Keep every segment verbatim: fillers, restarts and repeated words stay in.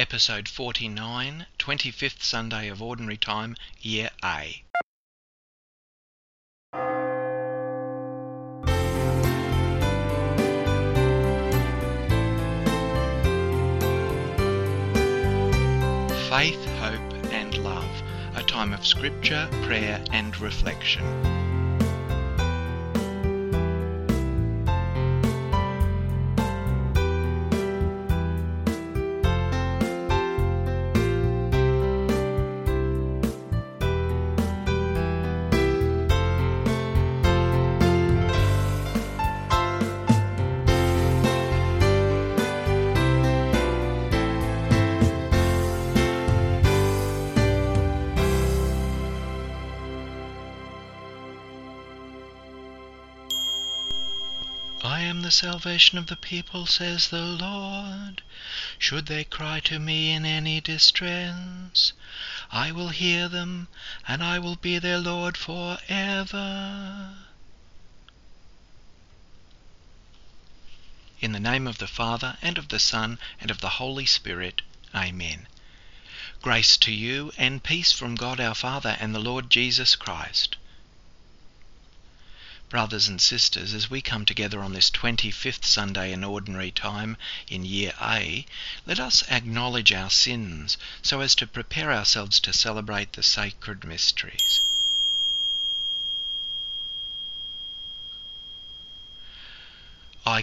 Episode forty-nine, twenty-fifth Sunday of Ordinary Time, Year A. Faith, Hope and Love, a time of scripture, prayer and reflection. I am the salvation of the people, says the Lord. Should they cry to me in any distress, I will hear them, and I will be their Lord forever. In the name of the Father, and of the Son, and of the Holy Spirit. Amen. Grace to you, and peace from God our Father and the Lord Jesus Christ. Brothers and sisters, as we come together on this twenty-fifth Sunday in Ordinary Time in Year A, let us acknowledge our sins so as to prepare ourselves to celebrate the sacred mysteries. I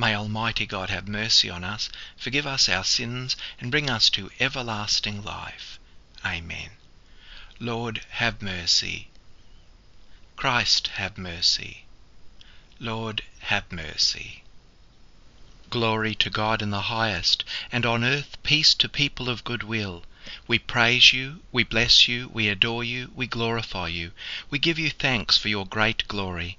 May Almighty God have mercy on us, forgive us our sins, and bring us to everlasting life. Amen. Lord, have mercy. Christ, have mercy. Lord, have mercy. Glory to God in the highest, and on earth peace to people of good will. We praise you, we bless you, we adore you, we glorify you. We give you thanks for your great glory.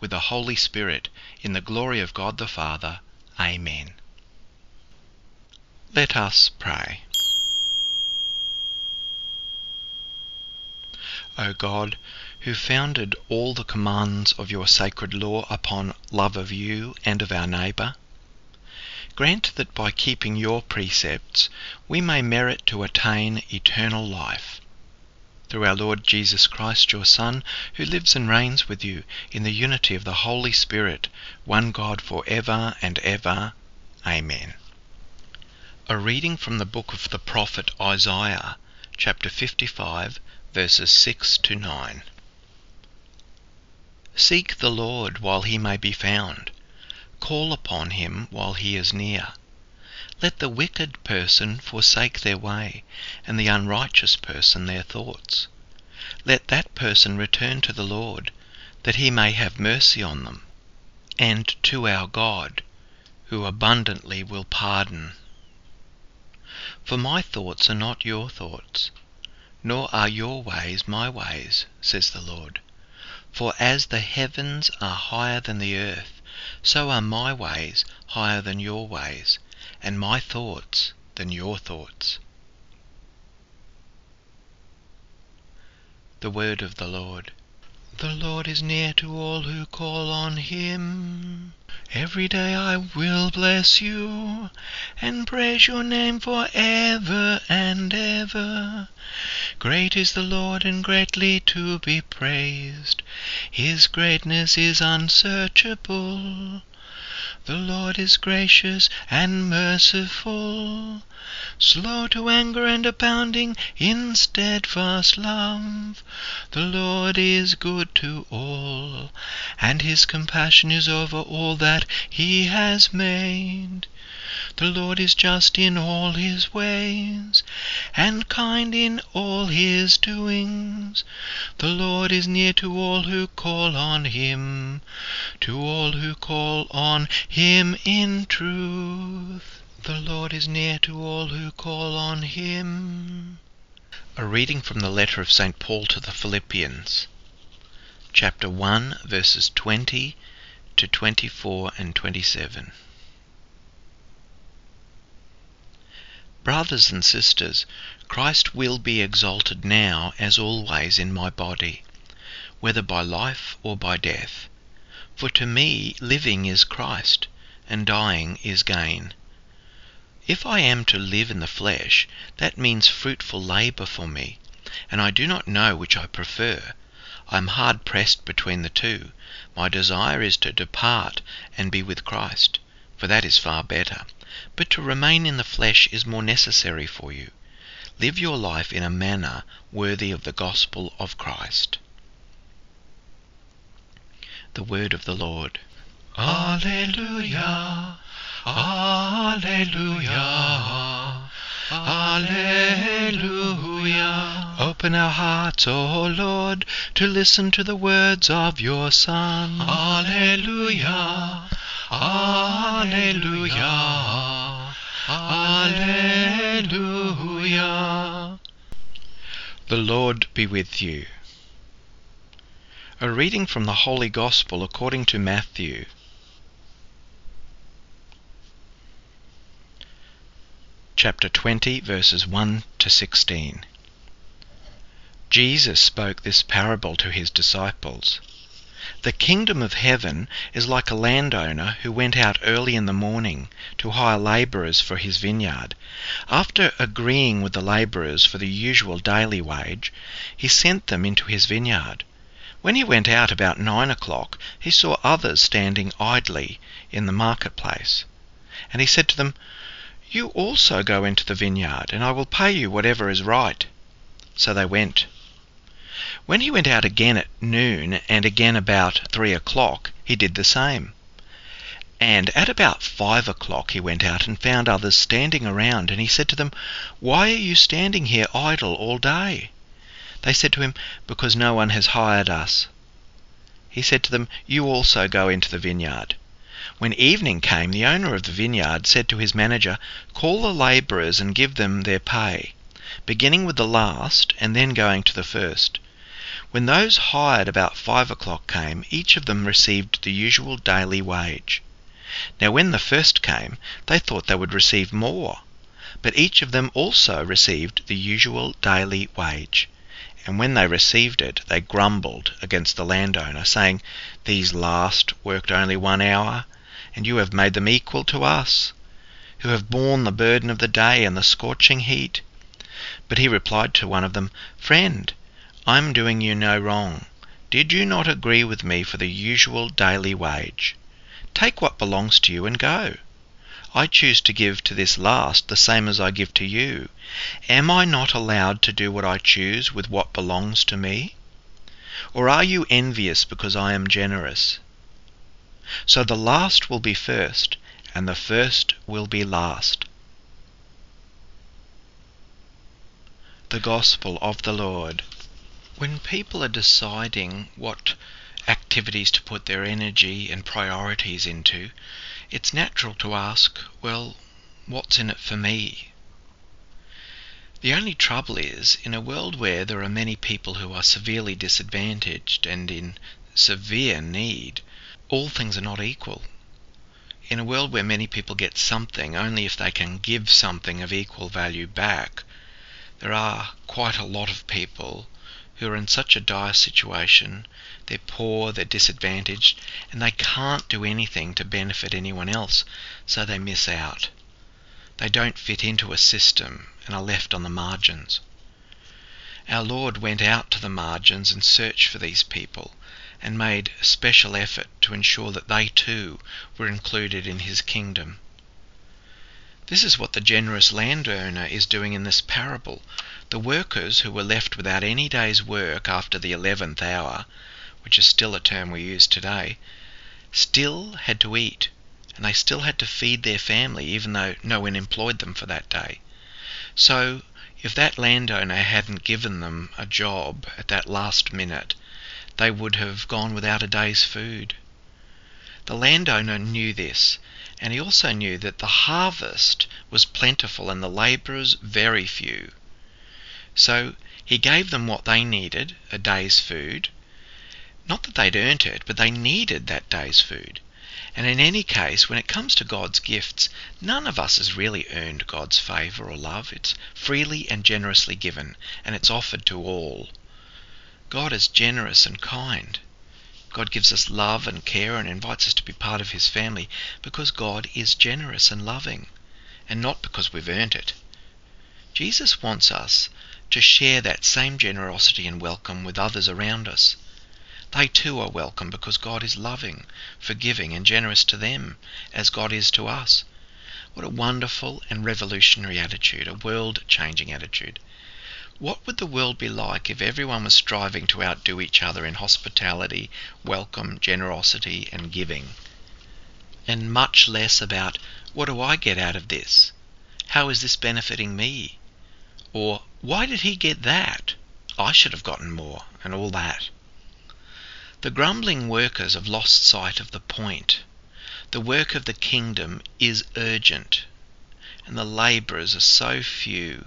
with the Holy Spirit, in the glory of God the Father. Amen. Let us pray. O God, who founded all the commands of your sacred law upon love of you and of our neighbour, grant that by keeping your precepts we may merit to attain eternal life. Through our Lord Jesus Christ, your Son, who lives and reigns with you in the unity of the Holy Spirit, one God for ever and ever. Amen. A reading from the book of the prophet Isaiah, chapter fifty-five, verses six to nine. Seek the Lord while he may be found. Call upon him while he is near. Let the wicked person forsake their way, and the unrighteous person their thoughts. Let that person return to the Lord, that he may have mercy on them, and to our God, who abundantly will pardon. For my thoughts are not your thoughts, nor are your ways my ways, says the Lord. For as the heavens are higher than the earth, so are my ways higher than your ways, and my thoughts than your thoughts. The word of the Lord. The Lord is near to all who call on him. Every day I will bless you and praise your name forever and ever. Great is the Lord and greatly to be praised. His greatness is unsearchable. The Lord is gracious and merciful, slow to anger and abounding in steadfast love. The Lord is good to all, and his compassion is over all that he has made. The Lord is just in all his ways, and kind in all his doings. The Lord is near to all who call on him, to all who call on him in truth. The Lord is near to all who call on him. A reading from the letter of Saint Paul to the Philippians, chapter one, verses twenty to twenty-four and twenty-seven. Brothers and sisters, Christ will be exalted now as always in my body, whether by life or by death. For to me living is Christ, and dying is gain. If I am to live in the flesh, that means fruitful labour for me, and I do not know which I prefer. I am hard pressed between the two. My desire is to depart and be with Christ, for that is far better. But to remain in the flesh is more necessary for you. Live your life in a manner worthy of the gospel of Christ. The word of the Lord. Alleluia, alleluia, alleluia. Open our hearts, O Lord, to listen to the words of your Son. Alleluia, alleluia, alleluia. The Lord be with you. A reading from the Holy Gospel according to Matthew. Chapter twenty, verses one to sixteen. Jesus spoke this parable to his disciples. The kingdom of heaven is like a landowner who went out early in the morning to hire labourers for his vineyard. After agreeing with the labourers for the usual daily wage, he sent them into his vineyard. When he went out about nine o'clock, he saw others standing idly in the marketplace. And he said to them, "You also go into the vineyard, and I will pay you whatever is right." So they went. When he went out again at noon and again about three o'clock, he did the same. And at about five o'clock he went out and found others standing around, and he said to them, "Why are you standing here idle all day?" They said to him, "Because no one has hired us." He said to them, "You also go into the vineyard." When evening came, the owner of the vineyard said to his manager, "Call the labourers and give them their pay, beginning with the last and then going to the first." When those hired about five o'clock came, each of them received the usual daily wage. Now when the first came, they thought they would receive more, but each of them also received the usual daily wage. And when they received it, they grumbled against the landowner, saying, "These last worked only one hour, and you have made them equal to us, who have borne the burden of the day and the scorching heat." But he replied to one of them, "Friend, I am doing you no wrong. Did you not agree with me for the usual daily wage? Take what belongs to you and go. I choose to give to this last the same as I give to you. Am I not allowed to do what I choose with what belongs to me? Or are you envious because I am generous? So the last will be first, and the first will be last." The Gospel of the Lord. When people are deciding what activities to put their energy and priorities into, it's natural to ask, well, what's in it for me? The only trouble is, in a world where there are many people who are severely disadvantaged and in severe need, all things are not equal. In a world where many people get something only if they can give something of equal value back, there are quite a lot of people who are in such a dire situation. They're poor, they're disadvantaged, and they can't do anything to benefit anyone else, so they miss out. They don't fit into a system and are left on the margins. Our Lord went out to the margins and searched for these people, and made a special effort to ensure that they too were included in his kingdom. This is what the generous landowner is doing in this parable. The workers who were left without any day's work after the eleventh hour, which is still a term we use today, still had to eat, and they still had to feed their family even though no one employed them for that day. So, if that landowner hadn't given them a job at that last minute, they would have gone without a day's food. The landowner knew this, and he also knew that the harvest was plentiful and the labourers very few. So he gave them what they needed, a day's food. Not that they'd earned it, but they needed that day's food. And in any case, when it comes to God's gifts, none of us has really earned God's favour or love. It's freely and generously given, and it's offered to all. God is generous and kind. God gives us love and care and invites us to be part of his family because God is generous and loving, and not because we've earned it. Jesus wants us to share that same generosity and welcome with others around us. They too are welcome because God is loving, forgiving and generous to them as God is to us. What a wonderful and revolutionary attitude, a world-changing attitude. What would the world be like if everyone was striving to outdo each other in hospitality, welcome, generosity and giving? And much less about, what do I get out of this? How is this benefiting me? Or, why did he get that? I should have gotten more, and all that. The grumbling workers have lost sight of the point. The work of the kingdom is urgent, and the labourers are so few.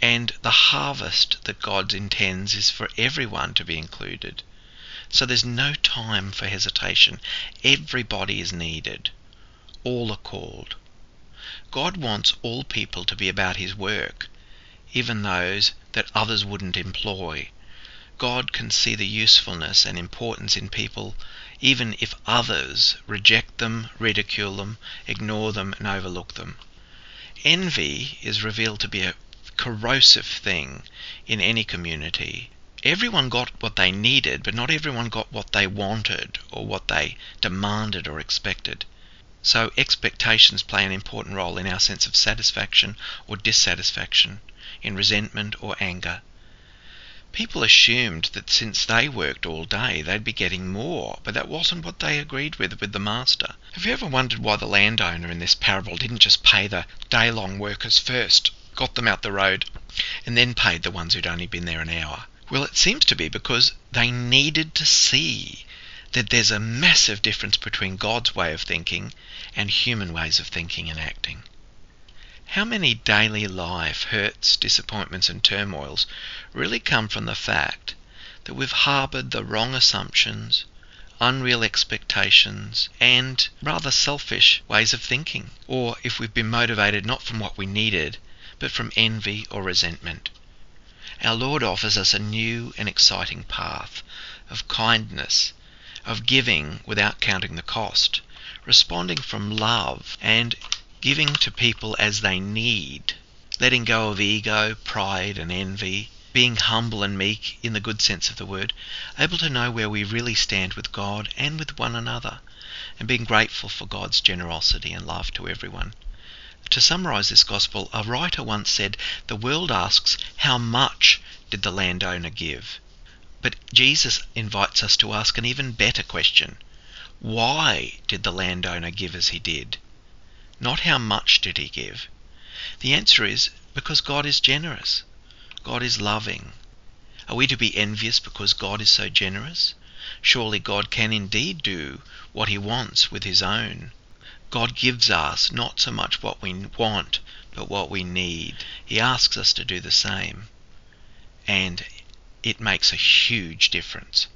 And the harvest that God intends is for everyone to be included. So there's no time for hesitation. Everybody is needed. All are called. God wants all people to be about his work, even those that others wouldn't employ. God can see the usefulness and importance in people, even if others reject them, ridicule them, ignore them, and overlook them. Envy is revealed to be a corrosive thing in any community. Everyone got what they needed, but not everyone got what they wanted or what they demanded or expected. So expectations play an important role in our sense of satisfaction or dissatisfaction, in resentment or anger. People assumed that since they worked all day, they'd be getting more, but that wasn't what they agreed with with the master. Have you ever wondered why the landowner in this parable didn't just pay the day-long workers first, got them out the road, and then paid the ones who'd only been there an hour? Well, it seems to be because they needed to see that there's a massive difference between God's way of thinking and human ways of thinking and acting. How many daily life hurts, disappointments and turmoils really come from the fact that we've harboured the wrong assumptions, unreal expectations and rather selfish ways of thinking, or if we've been motivated not from what we needed but from envy or resentment. Our Lord offers us a new and exciting path of kindness, of giving without counting the cost, responding from love and giving to people as they need, letting go of ego, pride and envy, being humble and meek in the good sense of the word, able to know where we really stand with God and with one another, and being grateful for God's generosity and love to everyone. To summarise this gospel, a writer once said, the world asks, how much did the landowner give? But Jesus invites us to ask an even better question. Why did the landowner give as he did? Not how much did he give? The answer is, because God is generous. God is loving. Are we to be envious because God is so generous? Surely God can indeed do what he wants with his own. God gives us not so much what we want, but what we need. He asks us to do the same. And it makes a huge difference.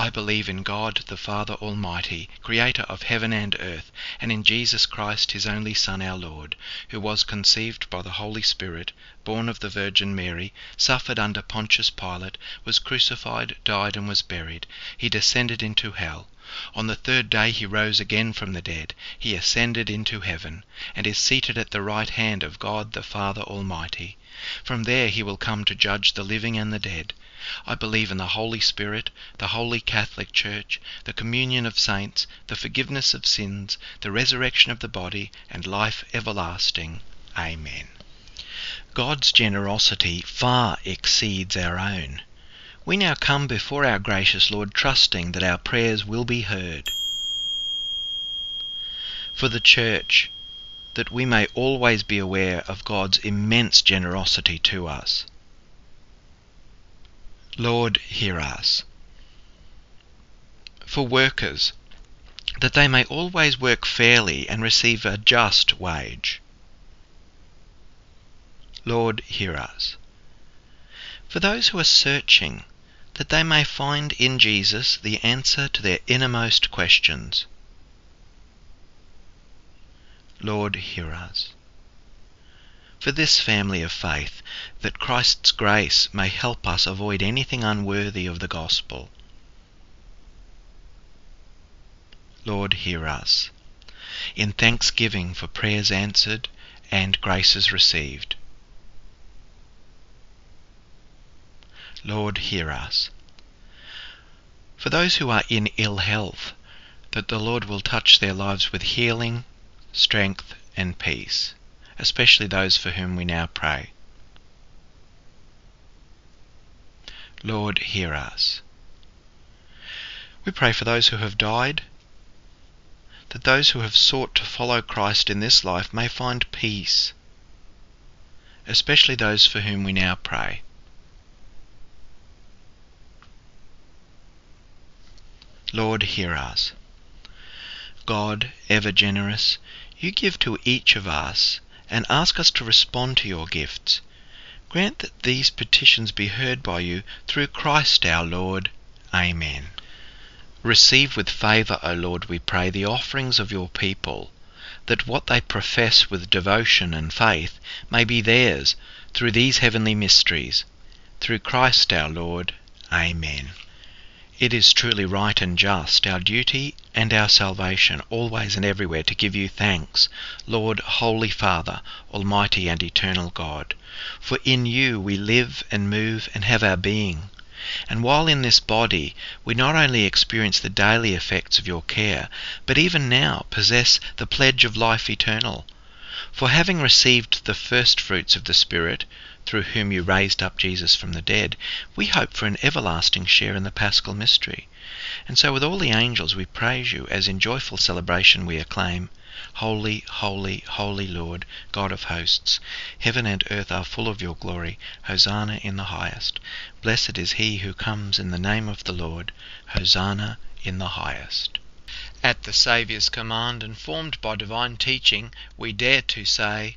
I believe in God, the Father Almighty, creator of heaven and earth, and in Jesus Christ, his only Son, our Lord, who was conceived by the Holy Spirit, born of the Virgin Mary, suffered under Pontius Pilate, was crucified, died, and was buried. He descended into hell. On the third day he rose again from the dead. He ascended into heaven, and is seated at the right hand of God, the Father Almighty. From there he will come to judge the living and the dead. I believe in the Holy Spirit, the Holy Catholic Church, the communion of saints, the forgiveness of sins, the resurrection of the body, and life everlasting. Amen. God's generosity far exceeds our own. We now come before our gracious Lord trusting that our prayers will be heard. For the Church, that we may always be aware of God's immense generosity to us. Lord, hear us. For workers, that they may always work fairly and receive a just wage. Lord, hear us. For those who are searching, that they may find in Jesus the answer to their innermost questions. Lord, hear us. For this family of faith, that Christ's grace may help us avoid anything unworthy of the gospel. Lord, hear us. In thanksgiving for prayers answered and graces received. Lord, hear us. For those who are in ill health, that the Lord will touch their lives with healing, strength, and peace, especially those for whom we now pray. Lord, hear us. We pray for those who have died, that those who have sought to follow Christ in this life may find peace, especially those for whom we now pray. Lord, hear us. God, ever generous, you give to each of us and ask us to respond to your gifts. Grant that these petitions be heard by you through Christ our Lord. Amen. Receive with favour, O Lord, we pray, the offerings of your people, that what they profess with devotion and faith may be theirs through these heavenly mysteries. Through Christ our Lord. Amen. It is truly right and just, our duty and our salvation, always and everywhere to give you thanks, Lord, Holy Father, Almighty and Eternal God. For in you we live and move and have our being. And while in this body, we not only experience the daily effects of your care, but even now possess the pledge of life eternal. For having received the first fruits of the Spirit, through whom you raised up Jesus from the dead, we hope for an everlasting share in the Paschal mystery. And so with all the angels we praise you, as in joyful celebration we acclaim, Holy, holy, holy Lord, God of hosts, heaven and earth are full of your glory, Hosanna in the highest. Blessed is he who comes in the name of the Lord, Hosanna in the highest. At the Saviour's command and formed by divine teaching, we dare to say,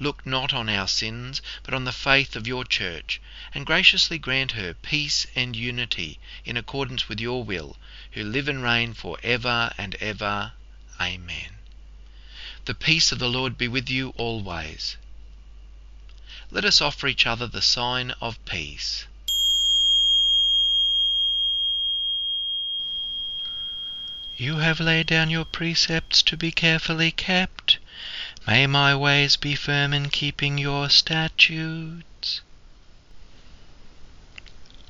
look not on our sins, but on the faith of your Church, and graciously grant her peace and unity in accordance with your will, who live and reign for ever and ever. Amen. The peace of the Lord be with you always. Let us offer each other the sign of peace. You have laid down your precepts to be carefully kept. May my ways be firm in keeping your statutes.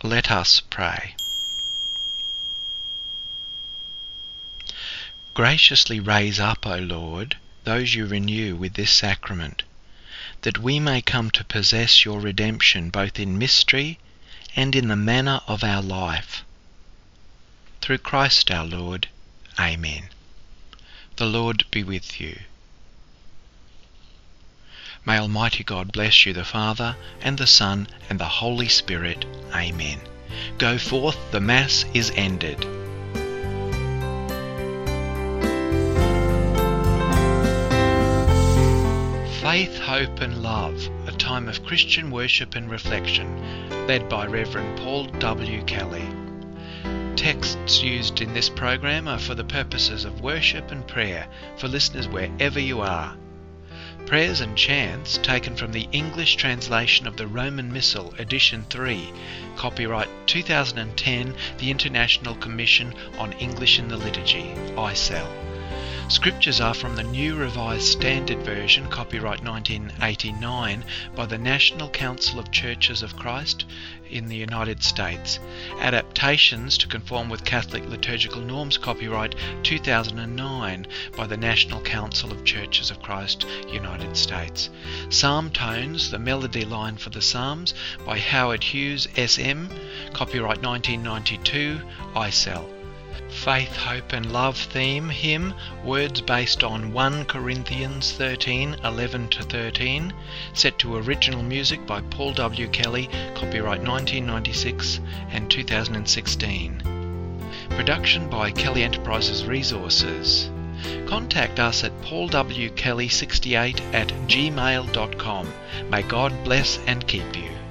Let us pray. Graciously raise up, O Lord, those you renew with this sacrament, that we may come to possess your redemption both in mystery and in the manner of our life. Through Christ our Lord. Amen. The Lord be with you. May Almighty God bless you, the Father, and the Son, and the Holy Spirit. Amen. Go forth, the Mass is ended. Faith, Hope and Love, a time of Christian worship and reflection, led by Reverend Paul W. Kelly. Texts used in this program are for the purposes of worship and prayer for listeners wherever you are. Prayers and chants taken from the English translation of the Roman Missal, Edition three, copyright two thousand ten, the International Commission on English in the Liturgy, I C E L. Scriptures are from the New Revised Standard Version, copyright nineteen eighty-nine, by the National Council of Churches of Christ in the United States. Adaptations to conform with Catholic liturgical norms, copyright two thousand nine, by the National Council of Churches of Christ, United States. Psalm Tones, the melody line for the Psalms, by Howard Hughes, S M, copyright nineteen ninety-two, I C E L. Faith, Hope and Love theme hymn, words based on First Corinthians thirteen, eleven to thirteen, set to original music by Paul W. Kelly, copyright nineteen ninety-six and two thousand sixteen. Production by Kelly Enterprises Resources. Contact us at paul w kelly sixty-eight at gmail dot com. May God bless and keep you.